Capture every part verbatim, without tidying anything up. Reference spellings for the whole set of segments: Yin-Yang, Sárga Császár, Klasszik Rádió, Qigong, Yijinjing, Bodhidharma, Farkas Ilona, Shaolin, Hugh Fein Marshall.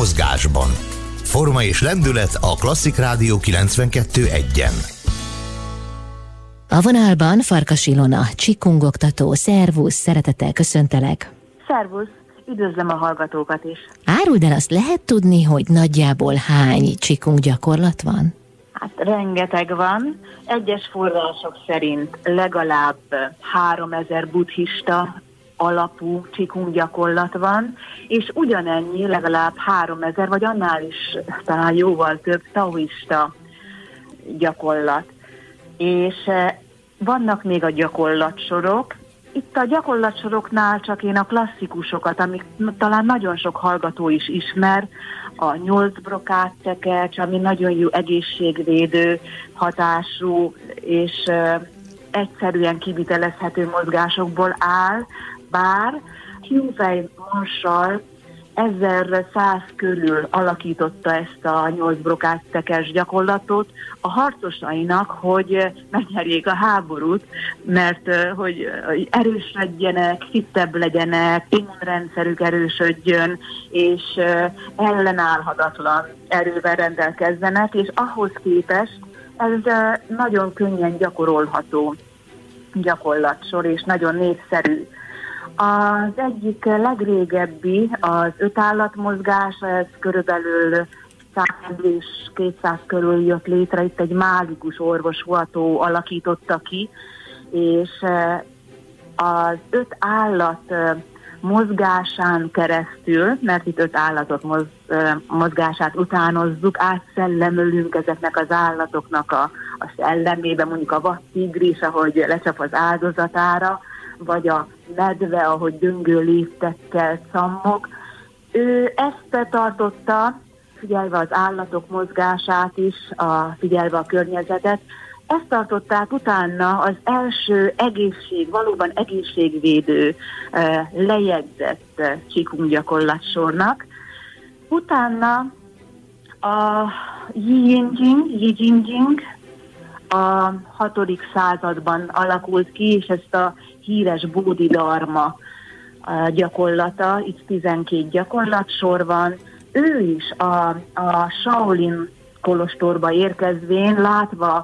mozgásban. Forma és lendület a Klasszik Rádió kilencvenkettő egyen. A vonalban Farkas Ilona, Qigong oktató. Szervusz, szeretettel köszöntelek. Szervusz, üdvözlöm a hallgatókat is. Áruld el, azt lehet tudni, hogy nagyjából hány Qigong gyakorlat van? Hát rengeteg van. Egyes források szerint legalább háromezer buddhista alapú Qigong gyakorlat van, és ugyanennyi, legalább háromezer, vagy annál is talán jóval több taoista gyakorlat. És vannak még a gyakorlatsorok. Itt a gyakorlatsoroknál csak én a klasszikusokat, amik talán nagyon sok hallgató is ismer, a nyolc brokát tekercs, ami nagyon jó egészségvédő hatású, és egyszerűen kivitelezhető mozgásokból áll, bár Hugh Fein Marshall ezerszáz körül alakította ezt a nyolc brokát tekes gyakorlatot a harcosainak, hogy megnyerjék a háborút, mert hogy erősödjenek, fittebb legyenek, immunrendszerük erősödjön, és ellenállhatatlan erővel rendelkezzenek, és ahhoz képest ez nagyon könnyen gyakorolható gyakorlatsor, és nagyon népszerű. Az egyik legrégebbi, az ötállatmozgás, ez körülbelül száz és kétszáz körül jött létre, itt egy mágikus orvoshuató alakította ki, és az öt állat mozgásán keresztül, mert itt öt állatot moz, mozgását utánozzuk, átszellemölünk ezeknek az állatoknak a, a szellemébe, mondjuk a vadtigris, ahogy lecsap az áldozatára, vagy a medve, ahogy döngő léptekkel cammog. Ő ezt tartotta, figyelve az állatok mozgását is, a, figyelve a környezetet, ezt tartották utána az első egészség, valóban egészségvédő, lejegyzett Qigong gyakorlatsornak. Utána a Yijinjing, Yijinjing a hatodik században alakult ki, és ezt a híres Bodhidharma gyakorlata, itt tizenkét gyakorlatsor van. Ő is a, a Shaolin kolostorba érkezvén, látva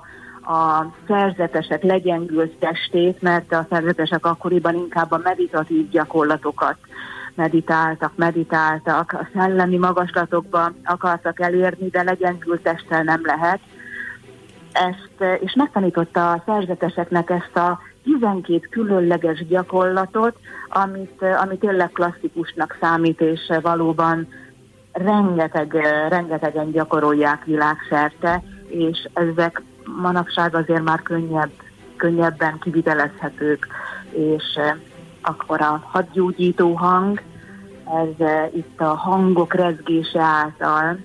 a szerzetesek legyengült testét, mert a szerzetesek akkoriban inkább a meditatív gyakorlatokat meditáltak, meditáltak, a szellemi magaslatokba akartak elérni, de legyengült testtel nem lehet. Ezt, és megtanította a szerzeteseknek ezt a tizenkét különleges gyakorlatot, amit, amit tényleg klasszikusnak számít, és valóban rengeteg, rengetegen gyakorolják világszerte, és ezek manapság azért már könnyebb, könnyebben kivitelezhetők, és akkor a hadgyógyító hang, ez itt a hangok rezgése által,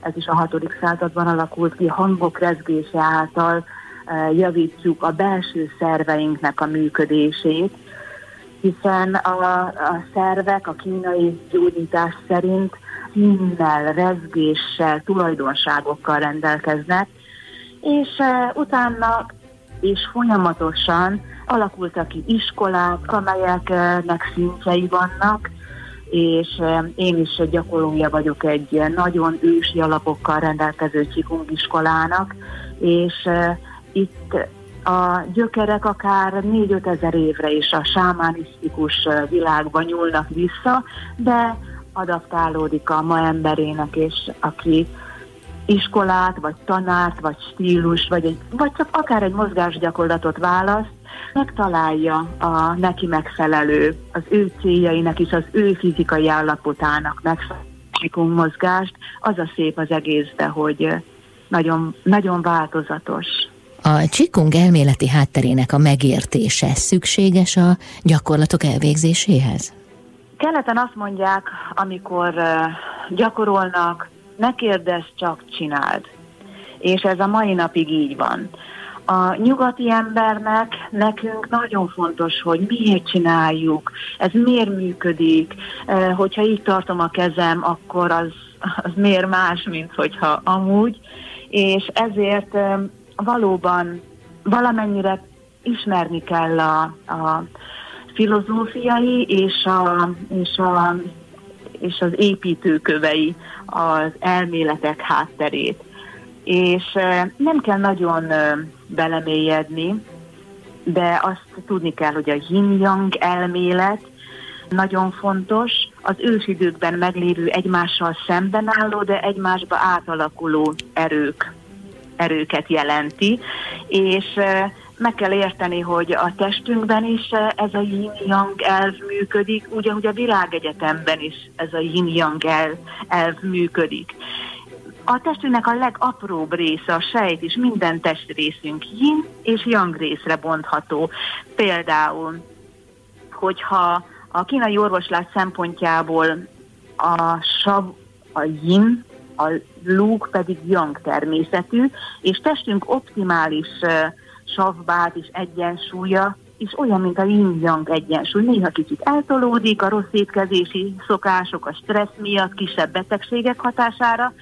ez is a hatodik században alakult ki, hangok rezgése által javítjuk a belső szerveinknek a működését, hiszen a, a szervek a kínai gyógyítás szerint színnel, rezgéssel, tulajdonságokkal rendelkeznek, és uh, utána és folyamatosan alakultak ki iskolák, amelyeknek szintjei vannak, és uh, én is gyakorlója vagyok egy nagyon ősi alapokkal rendelkező Qigong iskolának, és uh, itt a gyökerek akár négy-öt ezer évre is a sámánisztikus világba nyúlnak vissza, de adaptálódik a ma emberének, és aki iskolát, vagy tanárt, vagy stílus, vagy, egy, vagy csak akár egy mozgásgyakorlatot választ, megtalálja a neki megfelelő, az ő céljainak és az ő fizikai állapotának megfelelő mozgást. Az a szép az egészben, hogy nagyon, nagyon változatos. A Qigong elméleti hátterének a megértése szükséges a gyakorlatok elvégzéséhez? Keleten azt mondják, amikor gyakorolnak, ne kérdezz, csak csináld. És ez a mai napig így van. A nyugati embernek, nekünk nagyon fontos, hogy miért csináljuk, ez miért működik, hogyha így tartom a kezem, akkor az, az miért más, mint hogyha amúgy, és ezért valóban valamennyire ismerni kell a, a filozófiai és a, és a és az építőkövei az elméletek hátterét. És nem kell nagyon belemélyedni, de azt tudni kell, hogy a Yin-Yang elmélet nagyon fontos, az ősidőkben meglévő egymással szemben álló, de egymásba átalakuló erők, erőket jelenti, és meg kell érteni, hogy a testünkben is ez a Yin-Yang elv működik, ugyanúgy a világegyetemben is ez a Yin-Yang elv, elv működik. A testünknek a legapróbb része, a sejt is, minden testrészünk Yin és Yang részre bontható. Például, hogyha a kínai orvoslás szempontjából a sav, a Yin, a lúg pedig Yang természetű, és testünk optimális savbát és egyensúlya, és olyan, mint a Yin-Yang egyensúly. Néha kicsit eltolódik a rossz étkezési szokások, a stressz miatt, kisebb betegségek hatására,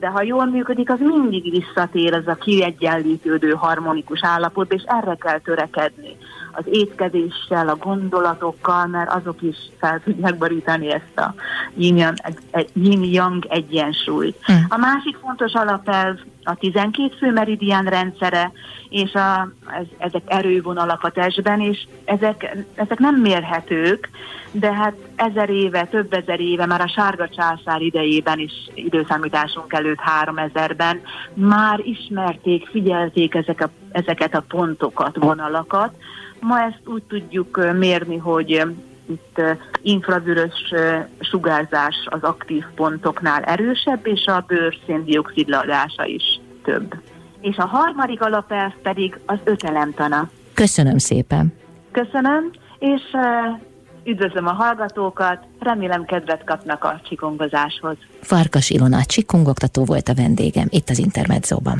de ha jól működik, az mindig visszatér az a kiegyenlítődő harmonikus állapotba, és erre kell törekedni. Az étkezéssel, a gondolatokkal, mert azok is fel tudják borítani ezt a Yin-Yang egyensúlyt. Mm. A másik fontos alapelv a tizenkét fő meridián rendszere, és a, ez, ezek erővonalak a testben, és ezek, ezek nem mérhetők, de hát ezer éve, több ezer éve, már a Sárga Császár idejében is, időszámításunk előtt három ezerben már ismerték, figyelték ezek a, ezeket a pontokat, vonalakat. Ma ezt úgy tudjuk mérni, hogy itt infravörös sugárzás az aktív pontoknál erősebb, és a bőr szén-dioxid ladása is több. És a harmadik alapelv pedig az ötelemtana. Köszönöm szépen. Köszönöm, és üdvözlöm a hallgatókat, remélem kedvet kapnak a csikongozáshoz. Farkas Ilona, csikongoktató volt a vendégem itt az Intermedzóban.